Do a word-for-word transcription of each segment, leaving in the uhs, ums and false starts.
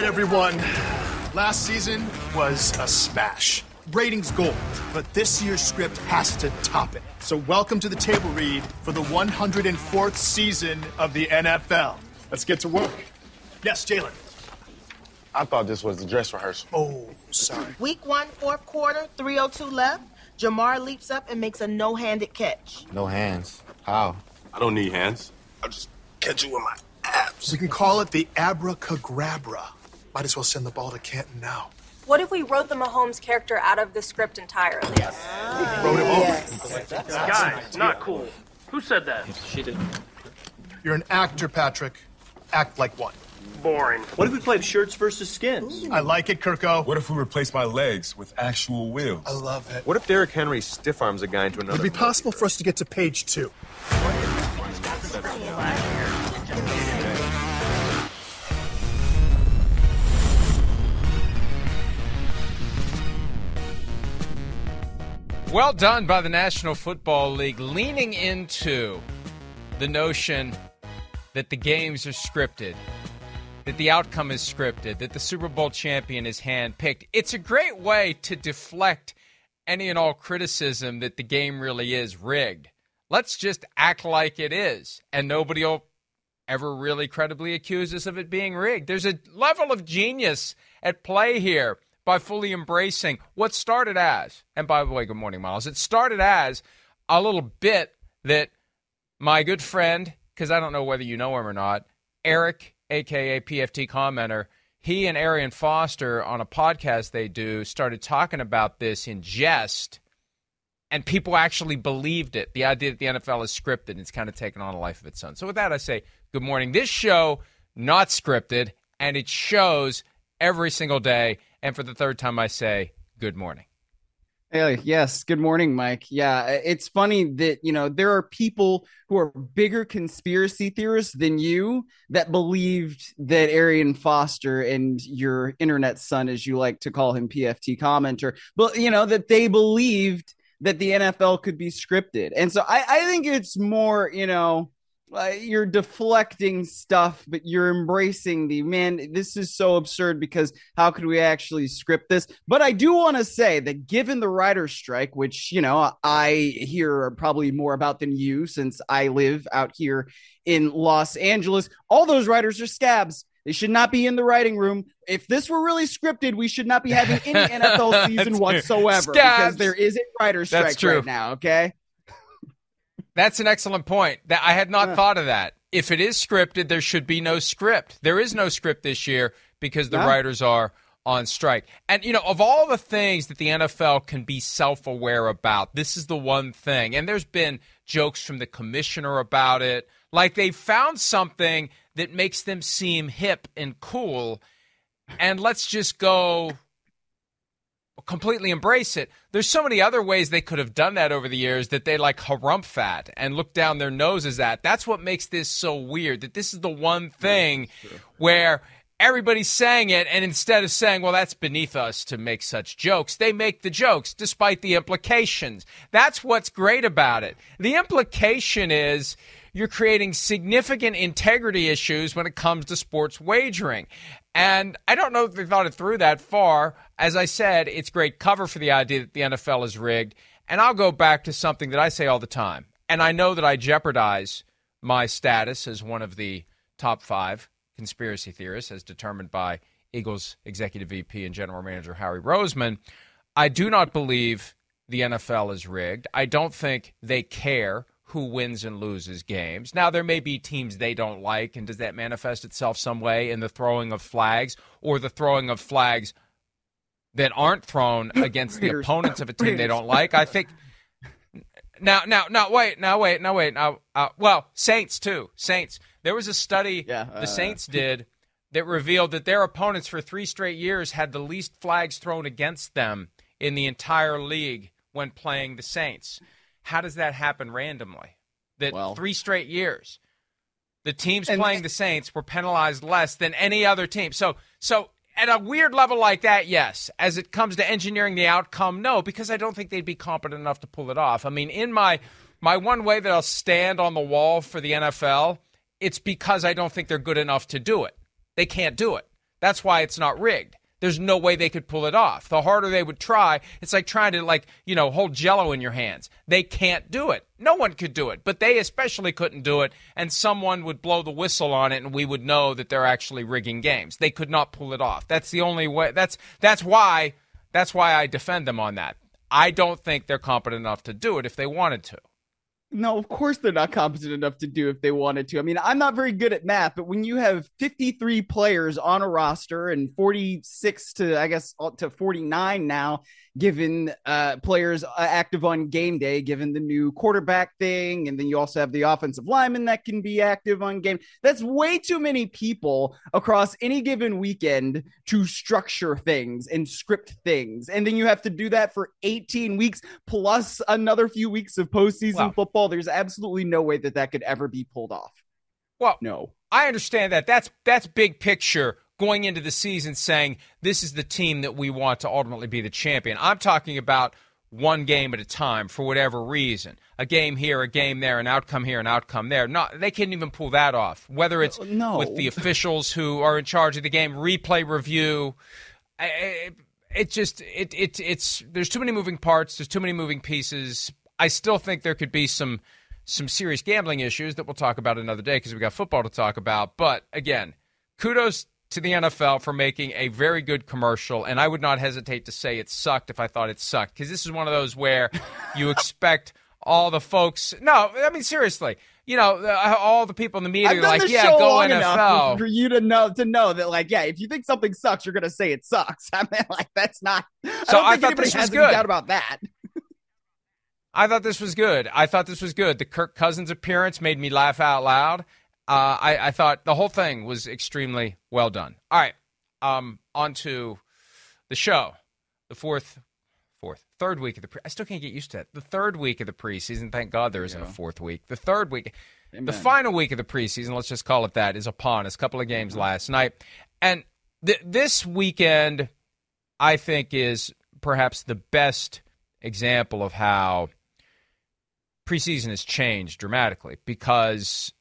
right, everyone. Last season was a smash. Ratings gold, but this year's script has to top it. So welcome to the table read for the one hundred fourth season of the N F L. Let's get to work. Yes, Jalen. I thought this was the dress rehearsal. Oh, sorry. Week one, fourth quarter, three oh two left. Jamar leaps up and makes a no-handed catch. No hands? How? I don't need hands. I'll just catch you with my abs. We can call it the abracadabra. Might as well send the ball to Canton now. What if we wrote the Mahomes character out of the script entirely? Yes. Ah, wrote him over. Yes. That's Guys, not cool. Who said that? She did. You're an actor, Patrick. Act like one. Boring. What if we played shirts versus skins? Ooh. I like it, Kirko. What if we replace my legs with actual wheels? I love it. What if Derrick Henry stiff arms a guy into another? Would it be possible for us to get to page two? Well done by the National Football League, leaning into the notion that the games are scripted, that the outcome is scripted, that the Super Bowl champion is handpicked. It's a great way to deflect any and all criticism that the game really is rigged. Let's just act like it is, and nobody will ever really credibly accuse us of it being rigged. There's a level of genius at play here by fully embracing what started as, and by the way, good morning, Miles. It started as a little bit that my good friend, because I don't know whether you know him or not, Eric, a k a. P F T commenter, he and Arian Foster on a podcast they do started talking about this in jest, and people actually believed it. The idea that the N F L is scripted, and it's kind of taken on a life of its own. So with that, I say good morning. This show, not scripted, and it shows every single day. And for the third time, I say, good morning. Hey, yes, good morning, Mike. Yeah, it's funny that, you know, there are people who are bigger conspiracy theorists than you that believed that Arian Foster and your internet son, as you like to call him, P F T commenter, but, you know, that they believed that the N F L could be scripted. And so I, I think it's more, you know, Uh, you're deflecting stuff, but you're embracing the, man, this is so absurd because how could we actually script this? But I do want to say that given the writer's strike, which, you know, I hear probably more about than you since I live out here in Los Angeles, all those writers are scabs. They should not be in the writing room. If this were really scripted, we should not be having any N F L season whatsoever because there is a writer's strike right now, okay? That's an excellent point. That I had not yeah. thought of that. If it is scripted, there should be no script. There is no script this year because the yeah. writers are on strike. And, you know, of all the things that the N F L can be self-aware about, this is the one thing. And there's been jokes from the commissioner about it. Like they found something that makes them seem hip and cool. And let's just go completely embrace it. There's so many other ways they could have done that over the years that they like harumph at and look down their noses at. That's what makes this so weird, that this is the one thing yeah, where everybody's saying it, and instead of saying, well, that's beneath us to make such jokes, they make the jokes despite the implications. That's what's great about it. The implication is you're creating significant integrity issues when it comes to sports wagering. And I don't know if they thought it through that far. As I said, it's great cover for the idea that the N F L is rigged. And I'll go back to something that I say all the time. And I know that I jeopardize my status as one of the top five conspiracy theorists, as determined by Eagles executive V P and general manager Howie Roseman. I do not believe the N F L is rigged. I don't think they care who wins and loses games. Now, there may be teams they don't like, and does that manifest itself some way in the throwing of flags or the throwing of flags that aren't thrown against the opponents of a team they don't like? I think now, now, now, wait, now, wait, now, wait. Now, uh, well, Saints, too. Saints. There was a study yeah, uh, the Saints did that revealed that their opponents for three straight years had the least flags thrown against them in the entire league when playing the Saints. How does that happen randomly? That well, three straight years, the teams playing the Saints were penalized less than any other team. So, so at a weird level like that, yes. As it comes to engineering the outcome, no, because I don't think they'd be competent enough to pull it off. I mean, in my my one way that I'll stand on the wall for the N F L, it's because I don't think they're good enough to do it. They can't do it. That's why it's not rigged. There's no way they could pull it off. The harder they would try, it's like trying to, like, you know, hold Jell-O in your hands. They can't do it. No one could do it, but they especially couldn't do it, and someone would blow the whistle on it, and we would know that they're actually rigging games. They could not pull it off. That's the only way. That's that's why that's why I defend them on that. I don't think they're competent enough to do it if they wanted to. No, of course they're not competent enough to do if they wanted to. I mean, I'm not very good at math, but when you have fifty-three players on a roster and forty-six to, I guess, to forty-nine now, given uh, players active on game day, given the new quarterback thing, and then you also have the offensive lineman that can be active on game. That's way too many people across any given weekend to structure things and script things. And then you have to do that for eighteen weeks plus another few weeks of postseason wow. football. There's absolutely no way that that could ever be pulled off. Well, no, I understand that. That's that's big picture going into the season, saying this is the team that we want to ultimately be the champion. I'm talking about one game at a time for whatever reason. A game here, a game there, an outcome here, an outcome there. Not they couldn't even pull that off. Whether it's no. with the officials who are in charge of the game, replay review. It, it just it it it's there's too many moving parts. There's too many moving pieces. I still think there could be some some serious gambling issues that we'll talk about another day because we got football to talk about. But, again, kudos to the N F L for making a very good commercial, and I would not hesitate to say it sucked if I thought it sucked because this is one of those where you expect all the folks – no, I mean, seriously – you know, all the people in the media are like, yeah, go N F L. For you to know, to know that, like, yeah, if you think something sucks, you're going to say it sucks. I mean, like, that's not – I don't think anybody has any doubt about that. I thought this was good. I thought this was good. The Kirk Cousins appearance made me laugh out loud. Uh, I, I thought the whole thing was extremely well done. All right, um, on to the show. The fourth, fourth, third week of the pre- – I still can't get used to that. The third week of the preseason. Thank God there isn't yeah. a fourth week. The third week – the final week of the preseason, let's just call it that, is upon us. A couple of games mm-hmm. last night. And th- this weekend, I think, is perhaps the best example of how – preseason has changed dramatically because,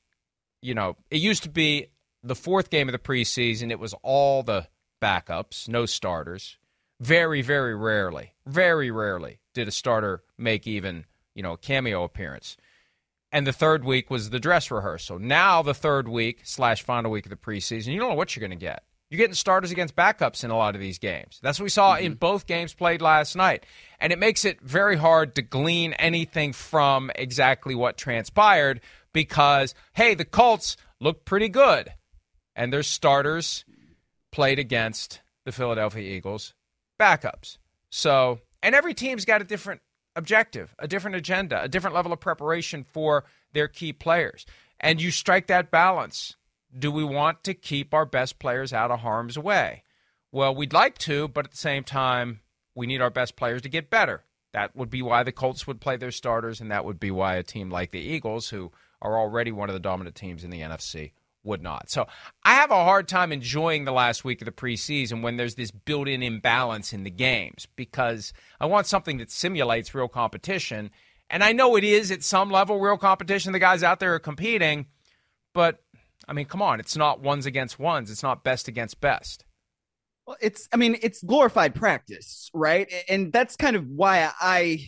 you know, it used to be the fourth game of the preseason. It was all the backups, no starters. Very, very rarely, very rarely did a starter make even, you know, a cameo appearance. And the third week was the dress rehearsal. Now the third week slash final week of the preseason, you don't know what you're going to get. You're getting starters against backups in a lot of these games. That's what we saw mm-hmm. in both games played last night. And it makes it very hard to glean anything from exactly what transpired because, hey, the Colts looked pretty good. And their starters played against the Philadelphia Eagles backups. So, and every team's got a different objective, a different agenda, a different level of preparation for their key players. And you strike that balance. Do we want to keep our best players out of harm's way? Well, we'd like to, but at the same time, we need our best players to get better. That would be why the Colts would play their starters, and that would be why a team like the Eagles, who are already one of the dominant teams in the N F C, would not. So I have a hard time enjoying the last week of the preseason when there's this built-in imbalance in the games because I want something that simulates real competition. And I know it is at some level real competition. The guys out there are competing, but I mean, come on, it's not ones against ones. It's not best against best. Well, it's, I mean, it's glorified practice, right? And that's kind of why I,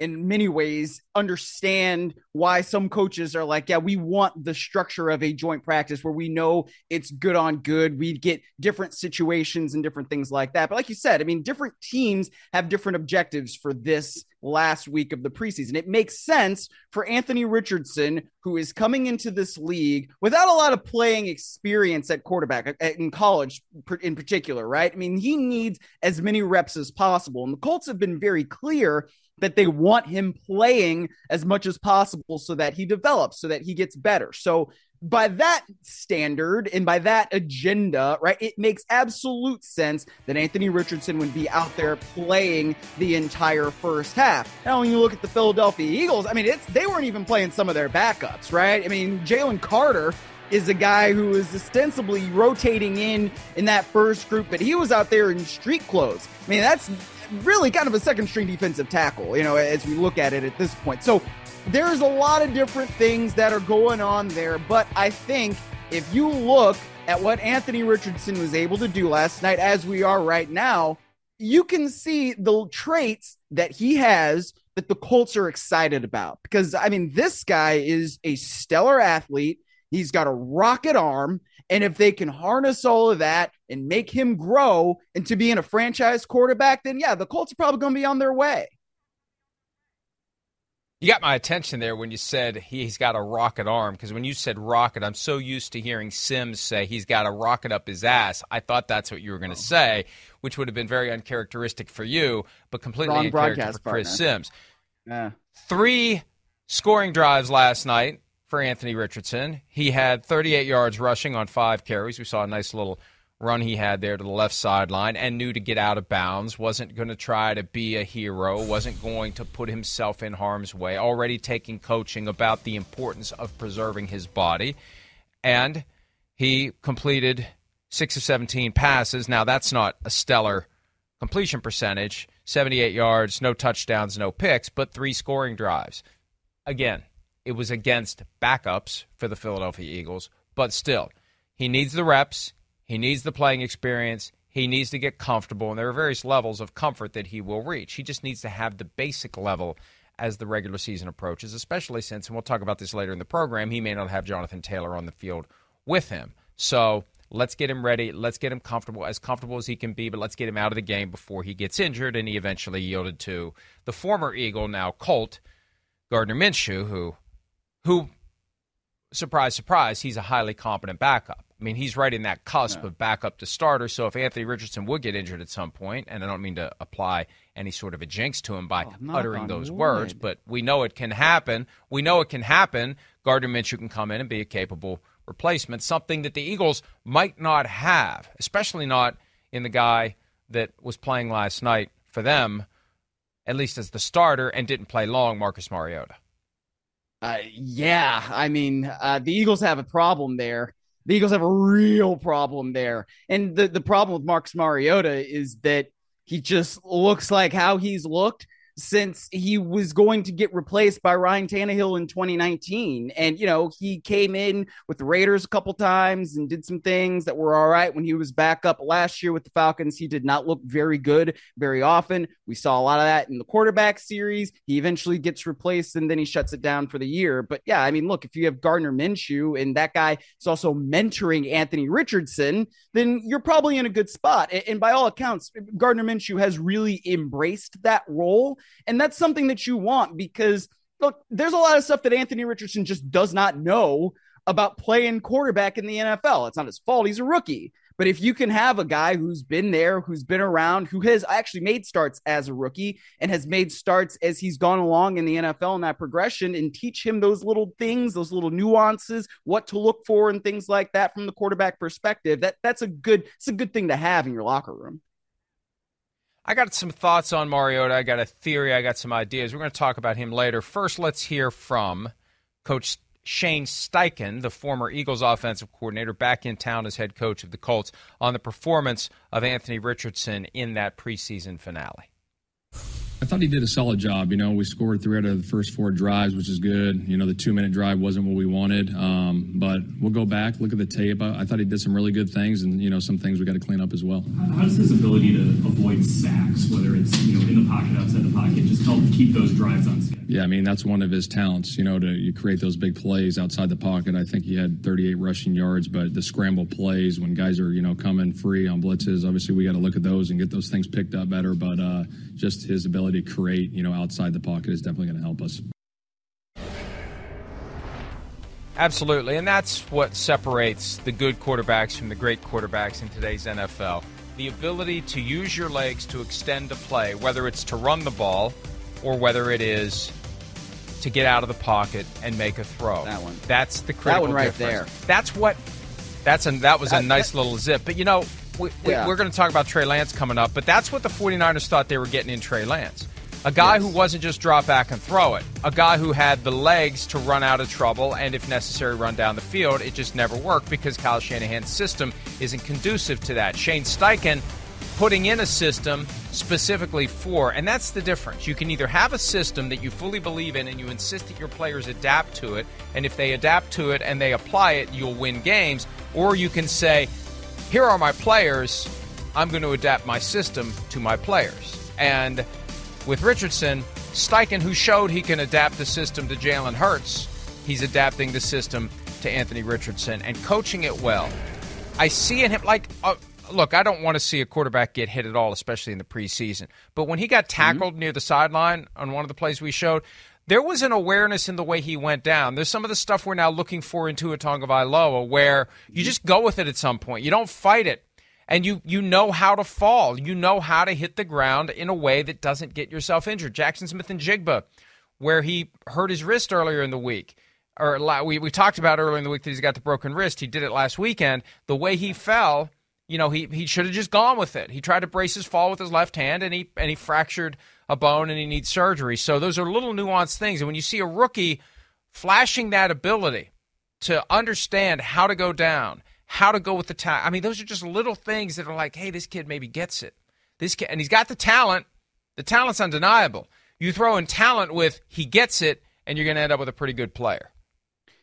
in many ways, understand why some coaches are like, yeah, we want the structure of a joint practice where we know it's good on good. We get different situations and different things like that. But like you said, I mean, different teams have different objectives for this last week of the preseason. It makes sense for Anthony Richardson, who is coming into this league without a lot of playing experience at quarterback in college in particular, right? I mean, he needs as many reps as possible. And the Colts have been very clear that they want him playing as much as possible so that he develops, so that he gets better. So by that standard and by that agenda, right, it makes absolute sense that Anthony Richardson would be out there playing the entire first half. Now, when you look at the Philadelphia Eagles, I mean, it's they weren't even playing some of their backups, right? I mean, Jalen Carter is a guy who is ostensibly rotating in in that first group, but he was out there in street clothes. I mean, that's really kind of a second string defensive tackle, you know, as we look at it at this point. So there's a lot of different things that are going on there. But I think if you look at what Anthony Richardson was able to do last night, as we are right now, you can see the traits that he has that the Colts are excited about. Because, I mean, this guy is a stellar athlete. He's got a rocket arm. And if they can harness all of that and make him grow into being a franchise quarterback, then, yeah, the Colts are probably going to be on their way. You got my attention there when you said he's got a rocket arm, because when you said rocket, I'm so used to hearing Sims say he's got a rocket up his ass. I thought that's what you were going to say, which would have been very uncharacteristic for you, but completely wrong uncharacteristic for Chris partner. Sims. Yeah. Three scoring drives last night for Anthony Richardson. He had thirty-eight yards rushing on five carries. We saw a nice little run he had there to the left sideline and knew to get out of bounds, wasn't going to try to be a hero, wasn't going to put himself in harm's way, already taking coaching about the importance of preserving his body. And he completed six of seventeen passes. Now, that's not a stellar completion percentage, seventy-eight yards, no touchdowns, no picks, but three scoring drives. Again, it was against backups for the Philadelphia Eagles, but still, he needs the reps. He needs the playing experience. He needs to get comfortable, and there are various levels of comfort that he will reach. He just needs to have the basic level as the regular season approaches, especially since, and we'll talk about this later in the program, he may not have Jonathan Taylor on the field with him. So let's get him ready. Let's get him comfortable, as comfortable as he can be, but let's get him out of the game before he gets injured, and he eventually yielded to the former Eagle, now Colt, Gardner Minshew, who, who surprise, surprise, he's a highly competent backup. I mean, he's right in that cusp yeah. of backup to starter. So if Anthony Richardson would get injured at some point, and I don't mean to apply any sort of a jinx to him by oh, uttering those words, but we know it can happen. We know it can happen. Gardner Minshew can come in and be a capable replacement, something that the Eagles might not have, especially not in the guy that was playing last night for them, at least as the starter, and didn't play long, Marcus Mariota. Uh, yeah, I mean, uh, the Eagles have a problem there. The Eagles have a real problem there. And the, the problem with Marcus Mariota is that he just looks like how he's looked since he was going to get replaced by Ryan Tannehill in twenty nineteen. And, you know, he came in with the Raiders a couple times and did some things that were all right when he was back up last year with the Falcons. He did not look very good very often. We saw a lot of that in the quarterback series. He eventually gets replaced and then he shuts it down for the year. But yeah, I mean, look, if you have Gardner Minshew and that guy is also mentoring Anthony Richardson, then you're probably in a good spot. And by all accounts, Gardner Minshew has really embraced that role. And that's something that you want because, look, there's a lot of stuff that Anthony Richardson just does not know about playing quarterback in the N F L. It's not his fault. He's a rookie. But if you can have a guy who's been there, who's been around, who has actually made starts as a rookie and has made starts as he's gone along in the N F L in that progression and teach him those little things, those little nuances, what to look for and things like that from the quarterback perspective, that that's a good, it's a good thing to have in your locker room. I got some thoughts on Mariota. I got a theory. I got some ideas. We're going to talk about him later. First, let's hear from Coach Shane Steichen, the former Eagles offensive coordinator, back in town as head coach of the Colts, on the performance of Anthony Richardson in that preseason finale. I thought he did a solid job. You know, we scored three out of the first four drives, which is good. You know, the two-minute drive wasn't what we wanted. Um, but we'll go back, look at the tape. I, I thought he did some really good things and, you know, some things we got to clean up as well. How does his ability to avoid sacks, whether it's, you know, in the pocket, outside the pocket, just help keep those drives on schedule? Yeah, I mean, that's one of his talents, you know, to you create those big plays outside the pocket. I think he had thirty-eight rushing yards, but the scramble plays when guys are, you know, coming free on blitzes, obviously we got to look at those and get those things picked up better. But uh, just his ability to create, you know, outside the pocket is definitely going to help us. Absolutely, and that's what separates the good quarterbacks from the great quarterbacks in today's N F L. The ability to use your legs to extend a play, whether it's to run the ball or whether it is to get out of the pocket and make a throw. That one. That's the critical That one right difference. There. That's what, that's a, that was that, a nice that, little zip. But, you know, We, yeah. we're going to talk about Trey Lance coming up, but that's what the 49ers thought they were getting in Trey Lance. A guy yes. who wasn't just drop back and throw it. A guy who had the legs to run out of trouble and, if necessary, run down the field. It just never worked because Kyle Shanahan's system isn't conducive to that. Shane Steichen putting in a system specifically for, and that's the difference. You can either have a system that you fully believe in and you insist that your players adapt to it, and if they adapt to it and they apply it, you'll win games, or you can say, here are my players, I'm going to adapt my system to my players. And with Richardson, Steichen, who showed he can adapt the system to Jalen Hurts, he's adapting the system to Anthony Richardson and coaching it well. I see in him, like, uh, look, I don't want to see a quarterback get hit at all, especially in the preseason. But when he got tackled mm-hmm. near the sideline on one of the plays we showed, there was an awareness in the way he went down. There's some of the stuff we're now looking for in Tua Tonga-Vailoa where you just go with it at some point. You don't fight it. And you you know how to fall. You know how to hit the ground in a way that doesn't get yourself injured. Jackson Smith-Njigba, where he hurt his wrist earlier in the week. or we, we talked about earlier in the week that he's got the broken wrist. He did it last weekend. The way he fell, you know, he, he should have just gone with it. He tried to brace his fall with his left hand, and he, and he fractured a bone, and he needs surgery. So those are little nuanced things. And when you see a rookie flashing that ability to understand how to go down, how to go with the time. I mean, those are just little things that are like, hey, this kid maybe gets it. This kid, and he's got the talent. The talent's undeniable. You throw in talent with he gets it, and you're going to end up with a pretty good player.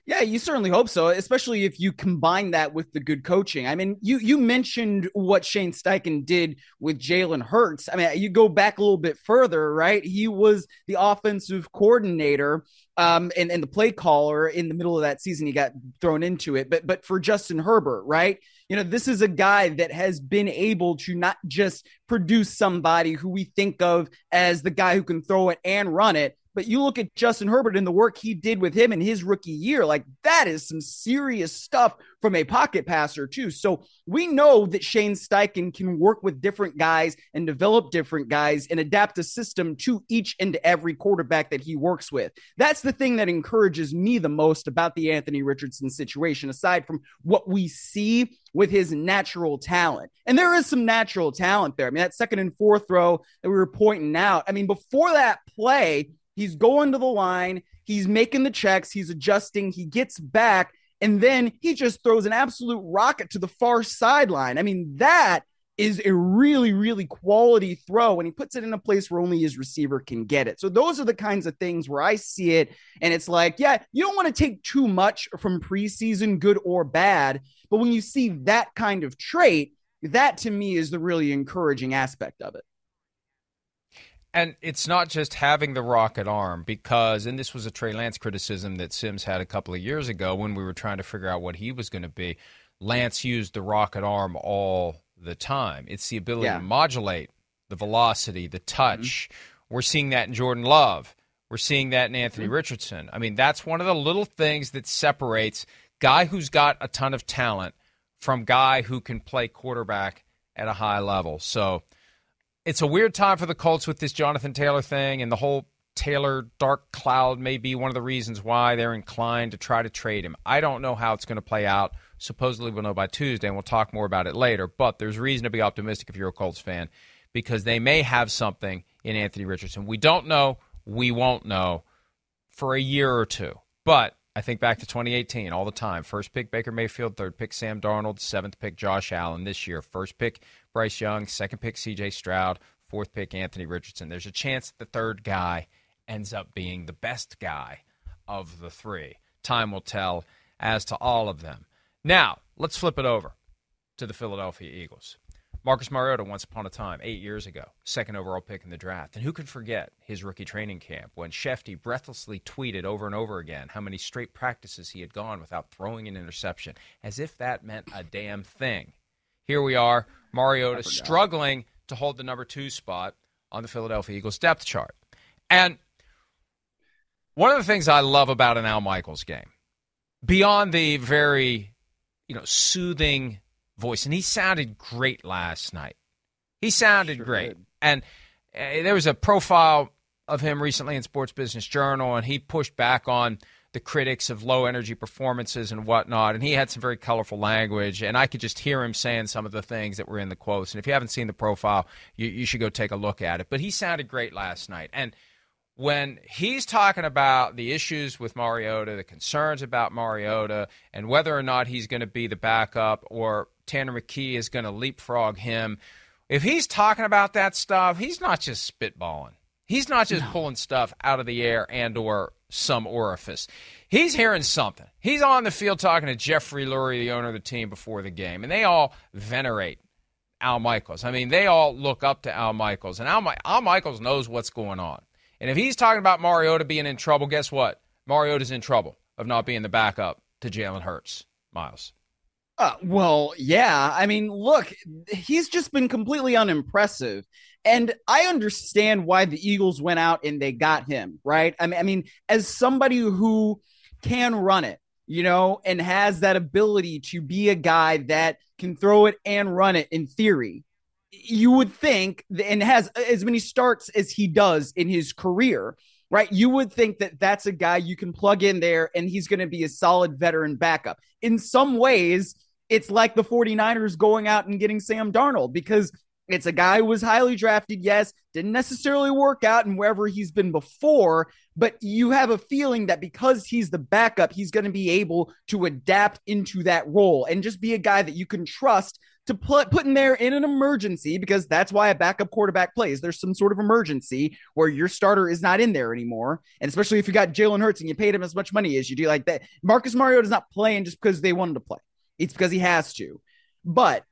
Yeah, you certainly hope so, especially if you combine that with the good coaching. I mean, you you mentioned what Shane Steichen did with Jalen Hurts. I mean, you go back a little bit further, right? He was the offensive coordinator um, and, and the play caller in the middle of that season. He got thrown into it. But but for Justin Herbert, right? You know, this is a guy that has been able to not just produce somebody who we think of as the guy who can throw it and run it, but you look at Justin Herbert and the work he did with him in his rookie year, like that is some serious stuff from a pocket passer too. So we know that Shane Steichen can work with different guys and develop different guys and adapt a system to each and every quarterback that he works with. That's the thing that encourages me the most about the Anthony Richardson situation, aside from what we see with his natural talent. And there is some natural talent there. I mean, that second and fourth throw that we were pointing out, I mean, before that play, he's going to the line. He's making the checks. He's adjusting. He gets back. And then he just throws an absolute rocket to the far sideline. I mean, that is a really, really quality throw. And he puts it in a place where only his receiver can get it. So those are the kinds of things where I see it. And it's like, yeah, you don't want to take too much from preseason, good or bad. But when you see that kind of trait, that to me is the really encouraging aspect of it. And it's not just having the rocket arm, because, and this was a Trey Lance criticism that Sims had a couple of years ago when we were trying to figure out what he was going to be. Lance used the rocket arm all the time. It's the ability yeah. to modulate the velocity, the touch. Mm-hmm. We're seeing that in Jordan Love. We're seeing that in Anthony mm-hmm. Richardson. I mean, that's one of the little things that separates guy who's got a ton of talent from guy who can play quarterback at a high level. So it's a weird time for the Colts with this Jonathan Taylor thing, and the whole Taylor dark cloud may be one of the reasons why they're inclined to try to trade him. I don't know how it's going to play out. Supposedly we'll know by Tuesday, and we'll talk more about it later. But there's reason to be optimistic if you're a Colts fan, because they may have something in Anthony Richardson. We don't know. We won't know for a year or two. But I think back to twenty eighteen all the time. First pick, Baker Mayfield. Third pick, Sam Darnold. Seventh pick, Josh Allen. This year, first pick, Bryce Young. Second pick, C J Stroud. Fourth pick, Anthony Richardson. There's a chance the third guy ends up being the best guy of the three. Time will tell as to all of them. Now, let's flip it over to the Philadelphia Eagles. Marcus Mariota, once upon a time, eight years ago, second overall pick in the draft. And who could forget his rookie training camp when Shefty breathlessly tweeted over and over again how many straight practices he had gone without throwing an interception, as if that meant a damn thing. Here we are, Mariota struggling to hold the number two spot on the Philadelphia Eagles depth chart. And one of the things I love about an Al Michaels game, beyond the very, you know, soothing voice, and he sounded great last night. He sounded sure great. Did. And uh, there was a profile of him recently in Sports Business Journal, and he pushed back on the critics of low-energy performances and whatnot, and he had some very colorful language, and I could just hear him saying some of the things that were in the quotes. And if you haven't seen the profile, you, you should go take a look at it. But he sounded great last night. And when he's talking about the issues with Mariota, the concerns about Mariota, and whether or not he's going to be the backup or Tanner McKee is going to leapfrog him, If he's talking about that stuff, he's not just spitballing. He's not just no. pulling stuff out of the air and or some orifice. He's hearing something. He's on the field talking to Jeffrey Lurie, the owner of the team, before the game, and they all venerate Al Michaels. I mean, they all look up to Al Michaels, and Al, Mi- Al Michaels knows what's going on. And if he's talking about Mariota being in trouble, guess what? Mariota's in trouble of not being the backup to Jalen Hurts, Miles. Uh, well, yeah. I mean, look, he's just been completely unimpressive. And I understand why the Eagles went out and they got him, right? I mean, I mean, as somebody who can run it, you know, and has that ability to be a guy that can throw it and run it in theory, you would think, and has as many starts as he does in his career, right? You would think that that's a guy you can plug in there and he's going to be a solid veteran backup. In some ways, it's like the 49ers going out and getting Sam Darnold, because it's a guy who was highly drafted. Yes, didn't necessarily work out in wherever he's been before, but you have a feeling that because he's the backup, he's going to be able to adapt into that role and just be a guy that you can trust to put, put in there in an emergency, because that's why a backup quarterback plays. There's some sort of emergency where your starter is not in there anymore. And especially if you got Jalen Hurts and you paid him as much money as you do, like that. Marcus Mariota is not playing just because they want him to play. It's because he has to. But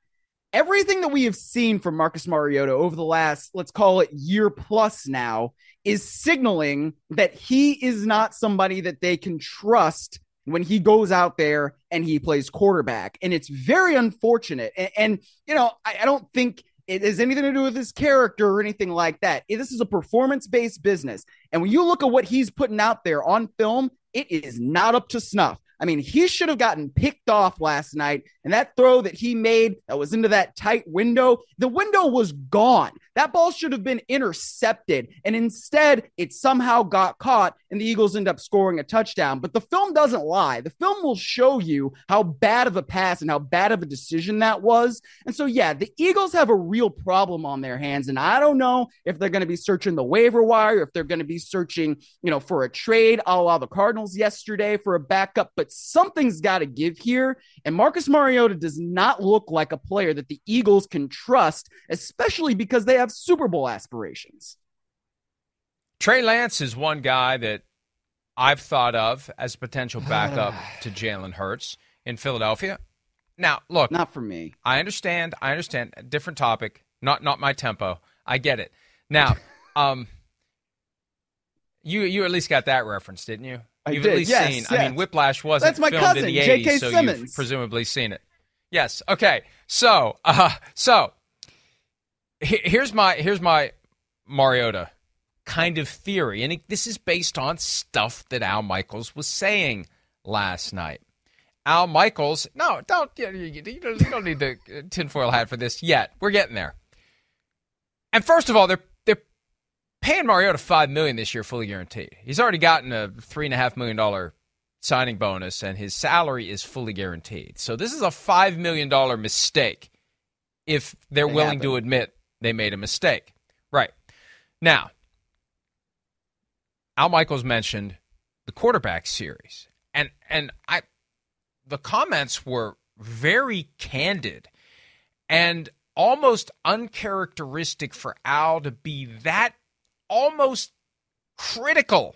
everything that we have seen from Marcus Mariota over the last, let's call it year plus now, is signaling that he is not somebody that they can trust when he goes out there and he plays quarterback. And it's very unfortunate. And, and you know, I, I don't think it has anything to do with his character or anything like that. This is a performance-based business. And when you look at what he's putting out there on film, it is not up to snuff. I mean, he should have gotten picked off last night. And that throw that he made that was into that tight window, the window was gone. That ball should have been intercepted. And instead, it somehow got caught, and the Eagles end up scoring a touchdown. But the film doesn't lie. The film will show you how bad of a pass and how bad of a decision that was. And so, yeah, the Eagles have a real problem on their hands. And I don't know if they're going to be searching the waiver wire, if they're going to be searching, you know, for a trade, a la the Cardinals yesterday for a backup. But something's got to give here. And Marcus Mariota does not look like a player that the Eagles can trust, especially because they have Super Bowl aspirations. Trey Lance is one guy that I've thought of as potential backup to Jalen Hurts in Philadelphia. Now, look, not for me. I understand. I understand. Different topic. Not, not my tempo. I get it. Now, um, you, you at least got that reference, didn't you? I you've did. At least yes, seen. Yes. I mean, Whiplash wasn't That's my filmed cousin, in the eighties, J K so Simmons. You've presumably seen it. Yes. Okay. So, uh, so he- here's my here's my Mariota kind of theory, and it, this is based on stuff that Al Michaels was saying last night. Al Michaels, no, don't you, you, you don't need the tinfoil hat for this yet. We're getting there. And first of all, they're. Paying Mariota five million dollars this year, fully guaranteed. He's already gotten a three point five million dollars signing bonus, and his salary is fully guaranteed. So this is a five million dollars mistake if they're it willing happened. to admit they made a mistake. Right. Now, Al Michaels mentioned the quarterback series, and and I, the comments were very candid, and almost uncharacteristic for Al to be that almost critical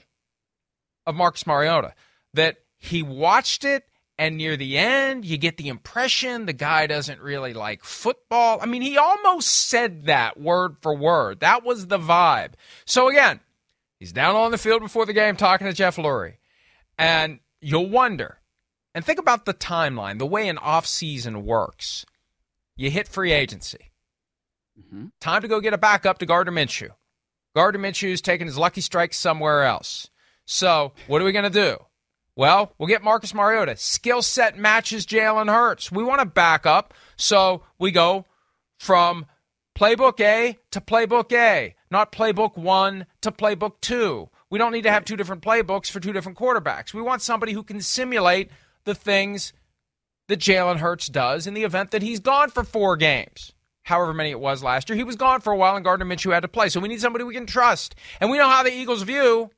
of Marcus Mariota, that he watched it, and near the end, you get the impression the guy doesn't really like football. I mean, he almost said that word for word. That was the vibe. So again, he's down on the field before the game talking to Jeff Lurie, and you'll wonder, and think about the timeline, the way an offseason works. You hit free agency. Mm-hmm. Time to go get a backup to Gardner Minshew. Gardner Minshew's taking his lucky strike somewhere else. So what are we going to do? Well, we'll get Marcus Mariota. Skill set matches Jalen Hurts. We want to back up. So we go from playbook A to playbook A, not playbook one to playbook two. We don't need to have two different playbooks for two different quarterbacks. We want somebody who can simulate the things that Jalen Hurts does in the event that he's gone for four games. However many it was last year. He was gone for a while, and Gardner Minshew had to play. So we need somebody we can trust. And we know how the Eagles view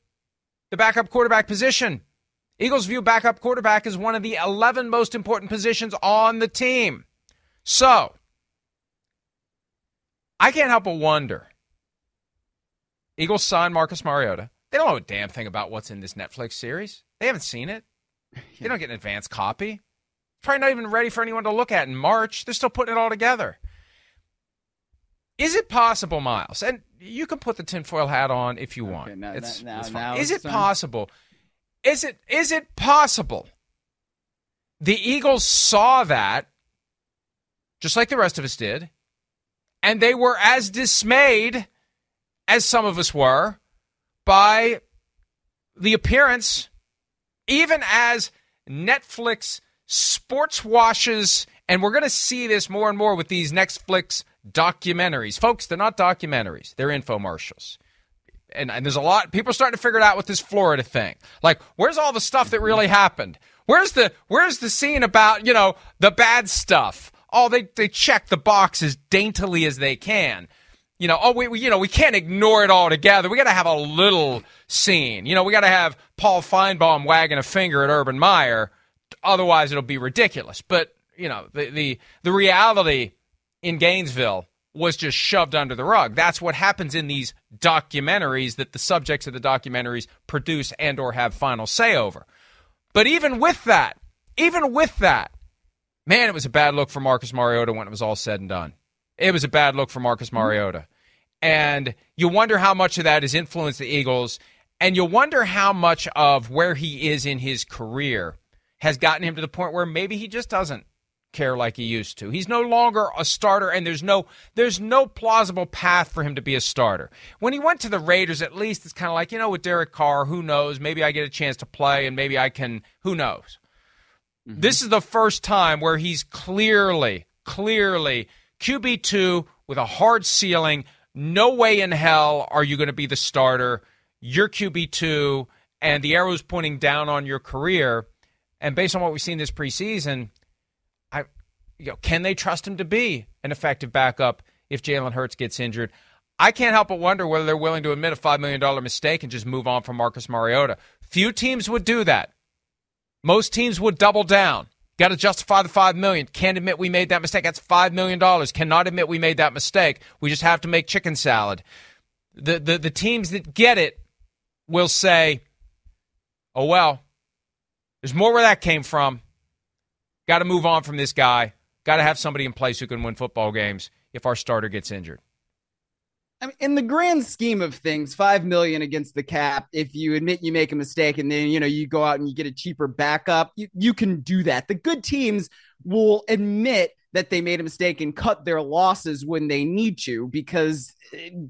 the backup quarterback position. Eagles view backup quarterback as one of the eleven most important positions on the team. So I can't help but wonder. Eagles signed Marcus Mariota. They don't know a damn thing about what's in this Netflix series. They haven't seen it. Yeah. They don't get an advance copy. Probably not even ready for anyone to look at in March. They're still putting it all together. Is it possible, Miles? And you can put the tinfoil hat on if you want. Okay, now, it's, now, it's fine. Is it possible? Is it is it possible? The Eagles saw that, just like the rest of us did, and they were as dismayed as some of us were by the appearance, even as Netflix sports washes, and we're going to see this more and more with these Netflix documentaries. Folks, they're not documentaries. They're infomercials. And, and there's a lot, people are starting to figure it out with this Florida thing. Like, where's all the stuff that really happened? Where's the where's the scene about, you know, the bad stuff? Oh, they, they check the box as daintily as they can. You know, oh, we, we, you know, we can't ignore it altogether. We got to have a little scene. You know, we got to have Paul Feinbaum wagging a finger at Urban Meyer. Otherwise, it'll be ridiculous. But, you know, the, the, the reality in Gainesville was just shoved under the rug. That's what happens in these documentaries that the subjects of the documentaries produce and or have final say over. But even with that, even with that, man, it was a bad look for Marcus Mariota when it was all said and done. It was a bad look for Marcus Mariota. And you wonder how much of that has influenced the Eagles, and you wonder how much of where he is in his career has gotten him to the point where maybe he just doesn't care like he used to. He's no longer a starter, and there's no there's no plausible path for him to be a starter. When he went to the Raiders, at least it's kind of like, you know, with Derek Carr, who knows? Maybe I get a chance to play, and maybe I can, who knows? Mm-hmm. This is the first time where he's clearly, clearly Q B two with a hard ceiling. No way in hell are you going to be the starter. You're Q B two, and the arrow's pointing down on your career. And based on what we've seen this preseason, I, you know, can they trust him to be an effective backup if Jalen Hurts gets injured? I can't help but wonder whether they're willing to admit a five million dollars mistake and just move on from Marcus Mariota. Few teams would do that. Most teams would double down. Got to justify the five million dollars. Can't admit we made that mistake. That's five million dollars. Cannot admit we made that mistake. We just have to make chicken salad. The, the, the teams that get it will say, oh, well, there's more where that came from. Got to move on from this guy. Got to have somebody in place who can win football games if our starter gets injured. I mean, in the grand scheme of things, five million dollars against the cap, if you admit you make a mistake and then, you know, you go out and you get a cheaper backup, you, you can do that. The good teams will admit that they made a mistake and cut their losses when they need to, because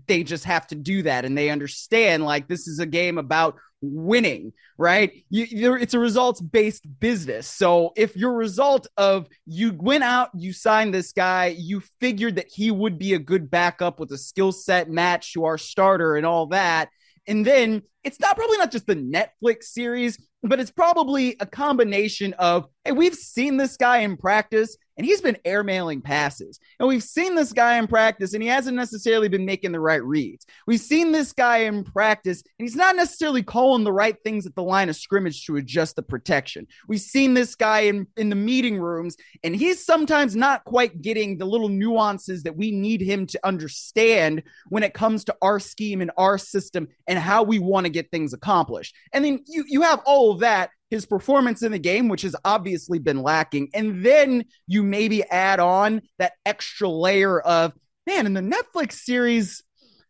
they just have to do that. And they understand, like, this is a game about winning, right? You, you're, it's a results-based business. So if your result of you went out, you signed this guy, you figured that he would be a good backup with a skill set match to our starter and all that. And then it's not probably not just the Netflix series, but it's probably a combination of, hey, we've seen this guy in practice and he's been airmailing passes. And we've seen this guy in practice and he hasn't necessarily been making the right reads. We've seen this guy in practice and he's not necessarily calling the right things at the line of scrimmage to adjust the protection. We've seen this guy in, in the meeting rooms and he's sometimes not quite getting the little nuances that we need him to understand when it comes to our scheme and our system and how we want to get things accomplished. And then you, you have all of that, his performance in the game, which has obviously been lacking. And then you maybe add on that extra layer of, man, in the Netflix series,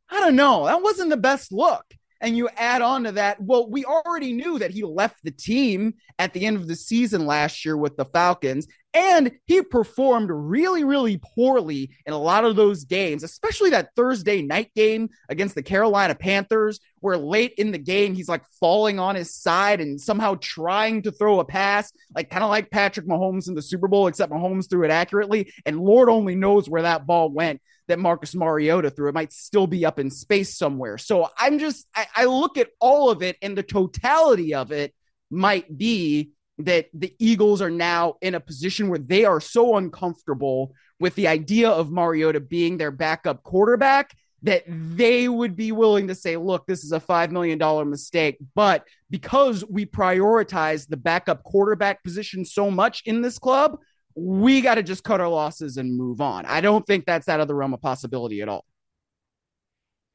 I don't know, that wasn't the best look. And you add on to that, well, we already knew that he left the team at the end of the season last year with the Falcons, and he performed really, really poorly in a lot of those games, especially that Thursday night game against the Carolina Panthers, where late in the game, he's like falling on his side and somehow trying to throw a pass, like kind of like Patrick Mahomes in the Super Bowl, except Mahomes threw it accurately. And Lord only knows where that ball went that Marcus Mariota threw. It might still be up in space somewhere. So I'm just, I, I look at all of it, and the totality of it might be that the Eagles are now in a position where they are so uncomfortable with the idea of Mariota being their backup quarterback that they would be willing to say, look, this is a five million dollars mistake, but because we prioritize the backup quarterback position so much in this club, we got to just cut our losses and move on. I don't think that's out of the realm of possibility at all.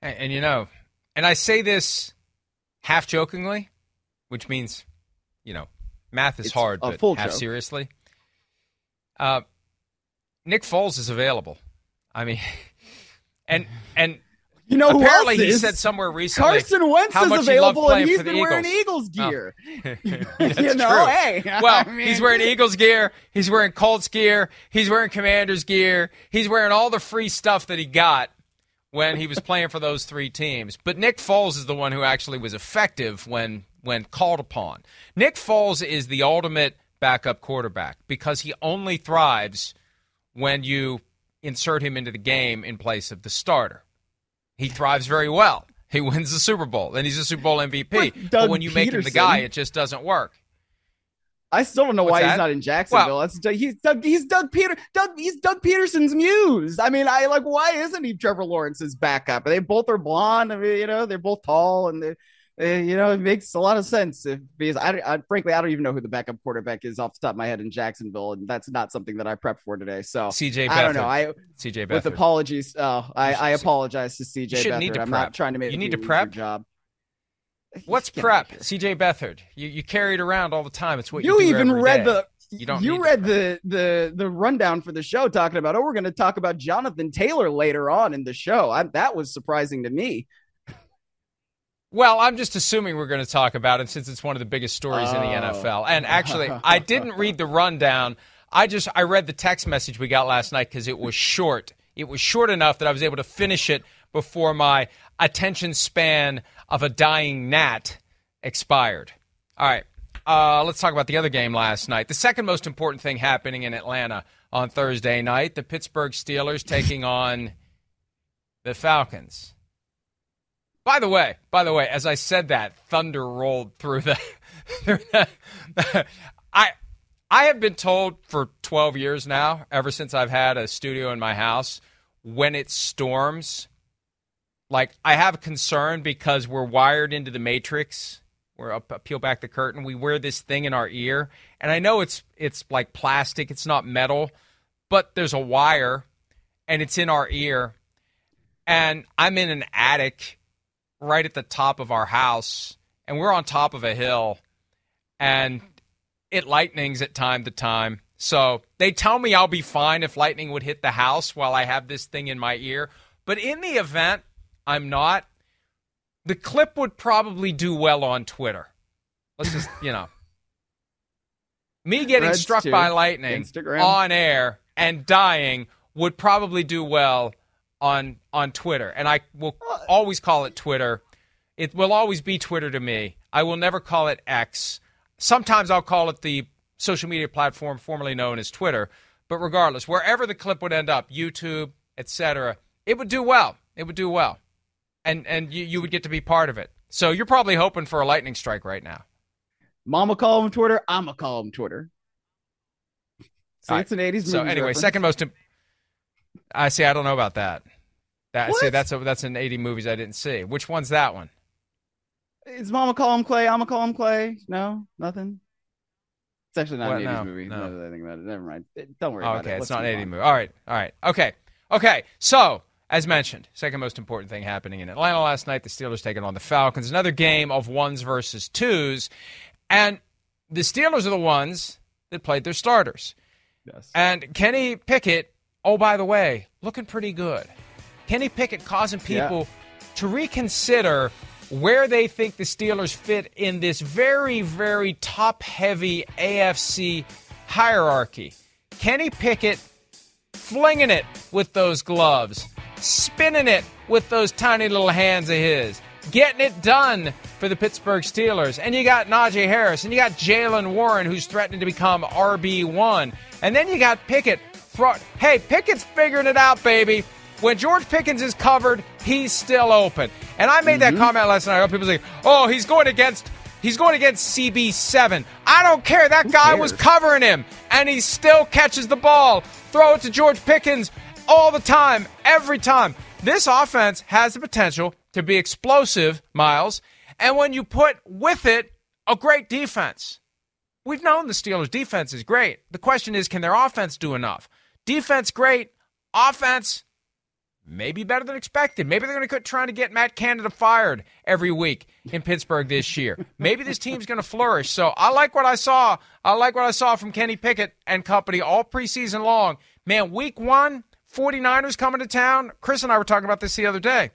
And, and, you know, and I say this half jokingly, which means, you know, math is it's hard, but half joke. seriously. Uh, Nick Foles is available. I mean, and and you know, apparently who else he is? said somewhere recently, Carson Wentz how much is available, he and he's been Eagles. wearing Eagles gear. Oh. you know, true. hey, well, I mean. he's wearing Eagles gear, he's wearing Colts gear, he's wearing Commanders gear, he's wearing all the free stuff that he got when he was playing for those three teams. But Nick Foles is the one who actually was effective when when called upon. Nick Foles is the ultimate backup quarterback because he only thrives when you insert him into the game in place of the starter. He thrives very well. He wins the Super Bowl, and he's a Super Bowl M V P. But, but when you Peterson, make him the guy, it just doesn't work. I still don't know What's why that? he's not in Jacksonville. Well, That's, he's Doug, he's Doug Peter. Doug, he's Doug Peterson's muse. I mean, I like. Why isn't he Trevor Lawrence's backup? They both are blonde. I mean, you know, they're both tall, and they, they, you know, it makes a lot of sense. If, because I, I, frankly, I don't even know who the backup quarterback is off the top of my head in Jacksonville, and that's not something that I prepped for today. So C J Beathard. I don't know. I C J Beathard. With apologies, oh, I, I apologize to C J Beathard. To I'm not trying to make you need to prep job. What's prep? C J Beathard. You you carry it around all the time. It's what you, you do even every read day. the you, don't you read the, the the rundown for the show talking about, oh, we're going to talk about Jonathan Taylor later on in the show. I, that was surprising to me. Well, I'm just assuming we're going to talk about it since it's one of the biggest stories oh. in the N F L. And actually, I didn't read the rundown. I just I read the text message we got last night because it was short. It was short enough that I was able to finish it before my attention span of a dying gnat expired. All right, uh, let's talk about the other game last night. The second most important thing happening in Atlanta on Thursday night, the Pittsburgh Steelers taking on the Falcons. By the way, by the way, as I said that, thunder rolled through the... through the I, I have been told for twelve years now, ever since I've had a studio in my house, when it storms... Like, I have concern because we're wired into the matrix. We're up, peel back the curtain. We wear this thing in our ear. And I know it's it's like plastic. It's not metal. But there's a wire, and it's in our ear. And I'm in an attic right at the top of our house, and we're on top of a hill. And it lightnings at time to time. So they tell me I'll be fine if lightning would hit the house while I have this thing in my ear. But in the event... I'm not. The clip would probably do well on Twitter. Let's just, you know. Me getting Reds struck too. by lightning Instagram. on air and dying would probably do well on on Twitter. And I will always call it Twitter. It will always be Twitter to me. I will never call it X. Sometimes I'll call it the social media platform formerly known as Twitter. But regardless, wherever the clip would end up, YouTube, et cetera, it would do well. It would do well. And and you, you would get to be part of it. So you're probably hoping for a lightning strike right now. Mama call him Twitter. I'ma call him Twitter. See, right. It's an eighties. So anyway, reference. second most. Im- I see. I don't know about that. That what? see that's a, that's an eighty movies I didn't see. Which one's that one? Is Mama call him Clay? I'ma call him Clay. No, nothing. It's actually not what? an eighties no, movie. No. Now that I think about it. Never mind. Don't worry oh, about okay, it. Okay, it's not an eighties movie. All right, all right. Okay, okay. So. As mentioned, second most important thing happening in Atlanta last night, the Steelers taking on the Falcons. Another game of ones versus twos. And the Steelers are the ones that played their starters. Yes. And Kenny Pickett, oh, by the way, looking pretty good. Kenny Pickett causing people yeah. to reconsider where they think the Steelers fit in this very, very top-heavy A F C hierarchy. Kenny Pickett flinging it with those gloves. Spinning it with those tiny little hands of his. Getting it done for the Pittsburgh Steelers. And you got Najee Harris, and you got Jaylen Warren, who's threatening to become R B one. And then you got Pickett. Hey, Pickett's figuring it out, baby. When George Pickens is covered, he's still open. And I made mm-hmm. that comment last night. People say, oh, he's going against he's going against C B seven. I don't care. That Who guy cares? was covering him, and he still catches the ball. Throw it to George Pickens. All the time, every time. This offense has the potential to be explosive, Miles, and when you put with it a great defense. We've known the Steelers' defense is great. The question is, can their offense do enough? Defense great, offense maybe better than expected. Maybe they're going to quit trying to get Matt Canada fired every week in Pittsburgh this year. Maybe this team's going to flourish. So I like what I saw. I like what I saw from Kenny Pickett and company all preseason long. Man, week one, 49ers coming to town. Chris and I were talking about this the other day.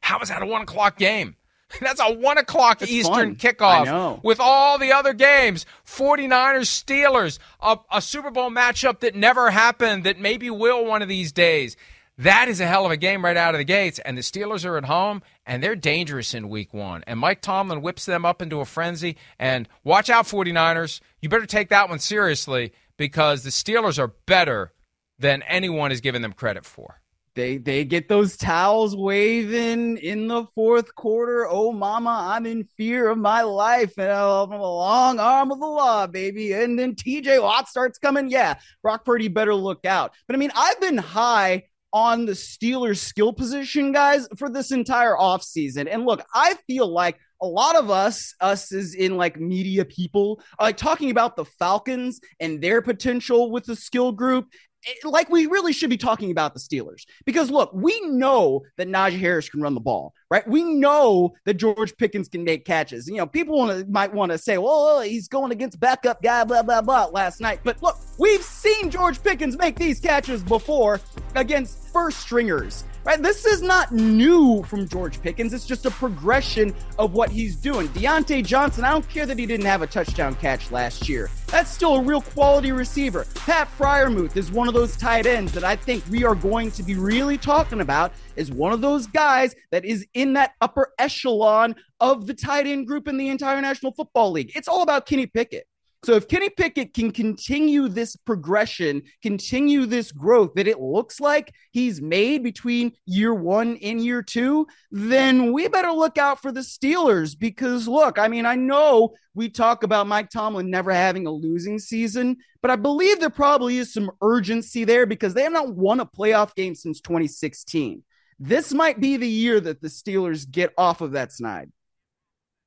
How is that a one o'clock game? That's a one o'clock That's Eastern fun. Kickoff with all the other games. 49ers, Steelers, a, a Super Bowl matchup that never happened, that maybe will one of these days. That is a hell of a game right out of the gates, and the Steelers are at home, and they're dangerous in week one. And Mike Tomlin whips them up into a frenzy, and watch out, 49ers. You better take that one seriously because the Steelers are better than anyone is giving them credit for. They they get those towels waving in the fourth quarter. Oh, mama, I'm in fear of my life. And I'm the long arm of the law, baby. And then T J Watt starts coming. Yeah, Brock Purdy better look out. But, I mean, I've been high on the Steelers' skill position, guys, for this entire offseason. And, look, I feel like a lot of us, us as in like media people, are like talking about the Falcons and their potential with the skill group. It, like we really should be talking about the Steelers because, look, we know that Najee Harris can run the ball, right? We know that George Pickens can make catches. You know, people wanna, might want to say, well, he's going against backup guy, blah, blah, blah, last night. But, look, we've seen George Pickens make these catches before against first stringers. Right, this is not new from George Pickens. It's just a progression of what he's doing. Deontay Johnson, I don't care that he didn't have a touchdown catch last year. That's still a real quality receiver. Pat Freiermuth is one of those tight ends that I think we are going to be really talking about as one of those guys that is in that upper echelon of the tight end group in the entire National Football League. It's all about Kenny Pickett. So if Kenny Pickett can continue this progression, continue this growth that it looks like he's made between year one and year two, then we better look out for the Steelers because, look, I mean, I know we talk about Mike Tomlin never having a losing season, but I believe there probably is some urgency there because they have not won a playoff game since twenty sixteen. This might be the year that the Steelers get off of that snide.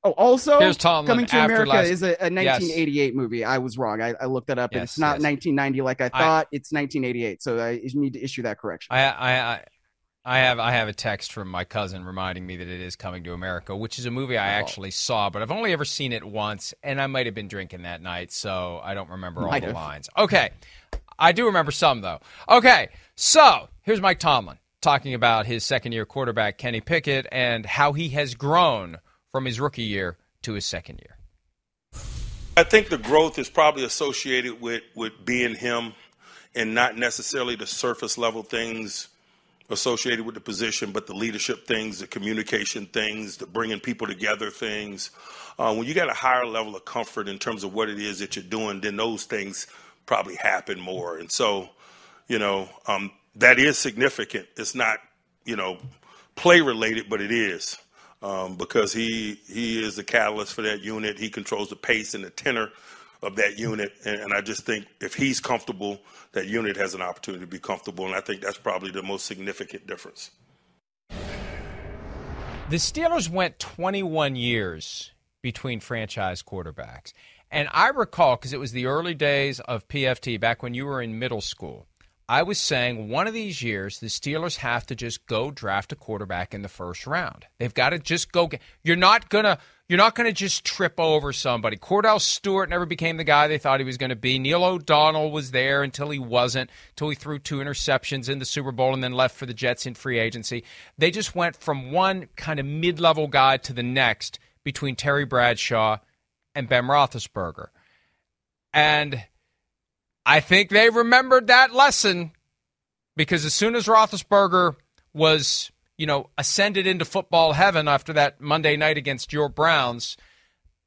Oh, also, Coming to America last... is a, a nineteen eighty-eight yes. movie. I was wrong. I, I looked that up. Yes, and it's not yes. nineteen ninety like I thought. I, it's nineteen eighty-eight. So I need to issue that correction. I, I, I have I have a text from my cousin reminding me that it is Coming to America, which is a movie I oh. actually saw, but I've only ever seen it once, and I might have been drinking that night, so I don't remember might all the have. lines. Okay. I do remember some, though. Okay. So here's Mike Tomlin talking about his second-year quarterback, Kenny Pickett, and how he has grown from his rookie year to his second year. I think the growth is probably associated with, with being him and not necessarily the surface level things associated with the position, but the leadership things, the communication things, the bringing people together things. Uh, when you got a higher level of comfort in terms of what it is that you're doing, then those things probably happen more. And so, you know, um, that is significant. It's not, you know, play related, but it is. Um, because he he is the catalyst for that unit. He controls the pace and the tenor of that unit. And, and I just think if he's comfortable, that unit has an opportunity to be comfortable. And I think that's probably the most significant difference. The Steelers went twenty-one years between franchise quarterbacks. And I recall, because it was the early days of P F T, back when you were in middle school, I was saying one of these years, the Steelers have to just go draft a quarterback in the first round. They've got to just go. Get, you're not going to you're not going to just trip over somebody. Cordell Stewart never became the guy they thought he was going to be. Neil O'Donnell was there until he wasn't, until he threw two interceptions in the Super Bowl and then left for the Jets in free agency. They just went from one kind of mid-level guy to the next between Terry Bradshaw and Ben Roethlisberger. And I think they remembered that lesson because as soon as Roethlisberger was, you know, ascended into football heaven after that Monday night against your Browns,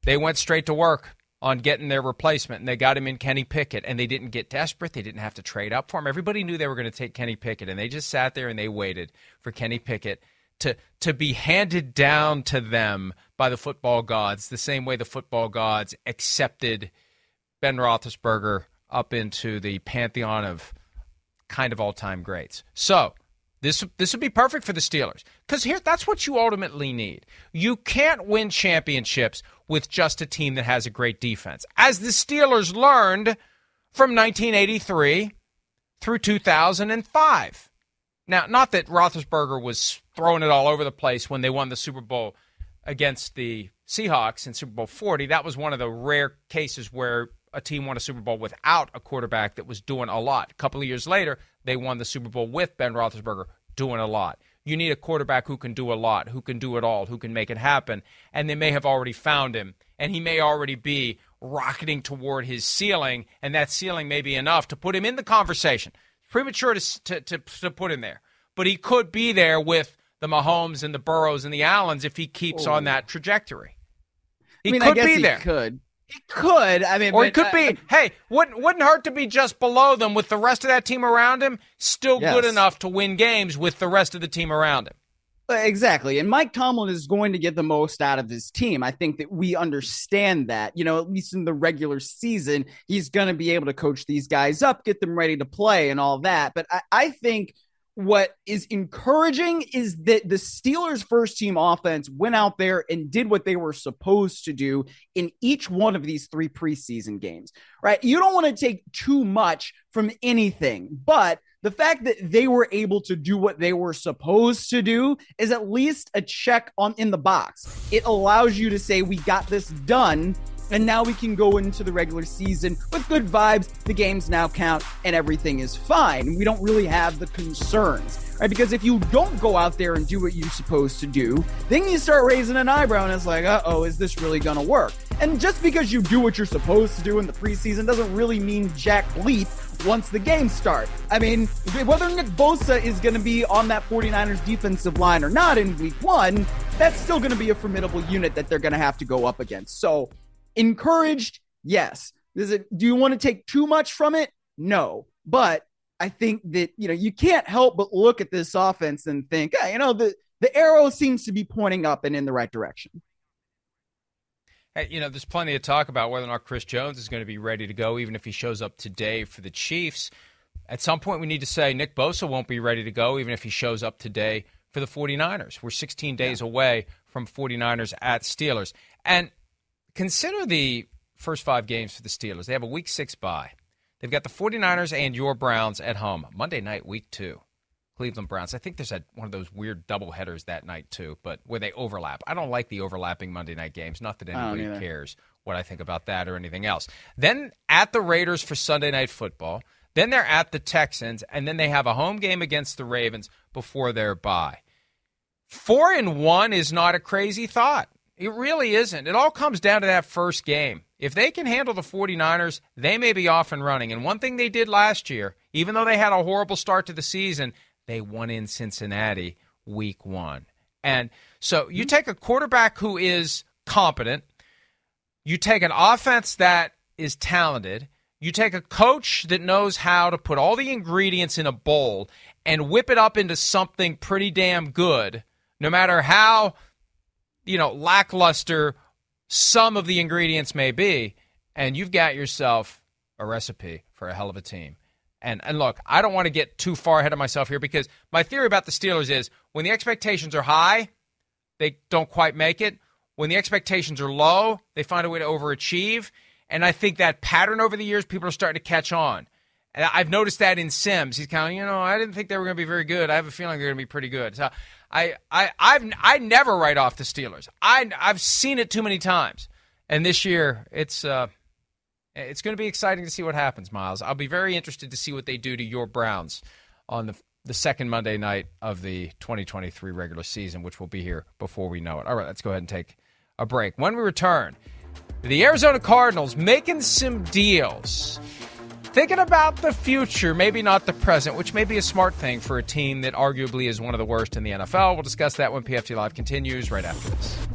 they went straight to work on getting their replacement, and they got him in Kenny Pickett, and they didn't get desperate. They didn't have to trade up for him. Everybody knew they were going to take Kenny Pickett, and they just sat there and they waited for Kenny Pickett to to be handed down to them by the football gods the same way the football gods accepted Ben Roethlisberger up into the pantheon of kind of all-time greats. So this this would be perfect for the Steelers because here that's what you ultimately need. You can't win championships with just a team that has a great defense. As the Steelers learned from nineteen eighty-three through two thousand five, Now, not that Roethlisberger was throwing it all over the place when they won the Super Bowl against the Seahawks in Super Bowl forty. That was one of the rare cases where a team won a Super Bowl without a quarterback that was doing a lot. A couple of years later, they won the Super Bowl with Ben Roethlisberger doing a lot. You need a quarterback who can do a lot, who can do it all, who can make it happen. And they may have already found him, and he may already be rocketing toward his ceiling, and that ceiling may be enough to put him in the conversation. Premature to, to, to, to put him there. But he could be there with the Mahomes and the Burrows and the Allens if he keeps oh. on that trajectory. He I mean, could I guess be he there. Could. He could. I mean, or he could I, be. I, hey, wouldn't wouldn't hurt to be just below them with the rest of that team around him. Still yes. good enough to win games with the rest of the team around him. Exactly. And Mike Tomlin is going to get the most out of his team. I think that we understand that, you know, at least in the regular season, he's going to be able to coach these guys up, get them ready to play and all that. But I, I think what is encouraging is that the Steelers' first team offense went out there and did what they were supposed to do in each one of these three preseason games, right? You don't want to take too much from anything, but the fact that they were able to do what they were supposed to do is at least a check on in the box. It allows you to say, we got this done, and now we can go into the regular season with good vibes. The games now count and everything is fine. We don't really have the concerns, right? Because if you don't go out there and do what you're supposed to do, then you start raising an eyebrow and it's like, uh-oh, is this really going to work? And just because you do what you're supposed to do in the preseason doesn't really mean jack bleep once the games start. I mean, whether Nick Bosa is going to be on that 49ers defensive line or not in week one, that's still going to be a formidable unit that they're going to have to go up against. So encouraged, yes. Is it, do you want to take too much from it? No. But I think that, you know, you can't help but look at this offense and think, hey, you know, the, the arrow seems to be pointing up and in the right direction. Hey, you know, there's plenty of talk about whether or not Chris Jones is going to be ready to go, even if he shows up today for the Chiefs. At some point, we need to say Nick Bosa won't be ready to go, even if he shows up today for the 49ers. We're sixteen days yeah. away from 49ers at Steelers. And consider the first five games for the Steelers. They have a week six bye. They've got the 49ers and your Browns at home. Monday night, week two. Cleveland Browns. I think there's a, one of those weird doubleheaders that night, too, but where they overlap. I don't like the overlapping Monday night games. Not that anybody cares what I think about that or anything else. Then at the Raiders for Sunday Night Football. Then they're at the Texans, and then they have a home game against the Ravens before their bye. Four and one is not a crazy thought. It really isn't. It all comes down to that first game. If they can handle the 49ers, they may be off and running. And one thing they did last year, even though they had a horrible start to the season, they won in Cincinnati week one. And so you take a quarterback who is competent. You take an offense that is talented. You take a coach that knows how to put all the ingredients in a bowl and whip it up into something pretty damn good, no matter how, you know, lackluster some of the ingredients may be. And you've got yourself a recipe for a hell of a team. And and look, I don't want to get too far ahead of myself here because my theory about the Steelers is when the expectations are high, they don't quite make it. When the expectations are low, they find a way to overachieve. And I think that pattern over the years, people are starting to catch on. And I've noticed that in Sims. He's kind of, you know, I didn't think they were going to be very good. I have a feeling they're going to be pretty good. So I I I've I never write off the Steelers. I I've seen it too many times. And this year, it's uh, It's going to be exciting to see what happens, Miles. I'll be very interested to see what they do to your Browns on the the second Monday night of the twenty twenty-three regular season, which will be here before we know it. All right, let's go ahead and take a break. When we return, the Arizona Cardinals making some deals, thinking about the future, maybe not the present, which may be a smart thing for a team that arguably is one of the worst in the N F L. We'll discuss that when P F T Live continues right after this.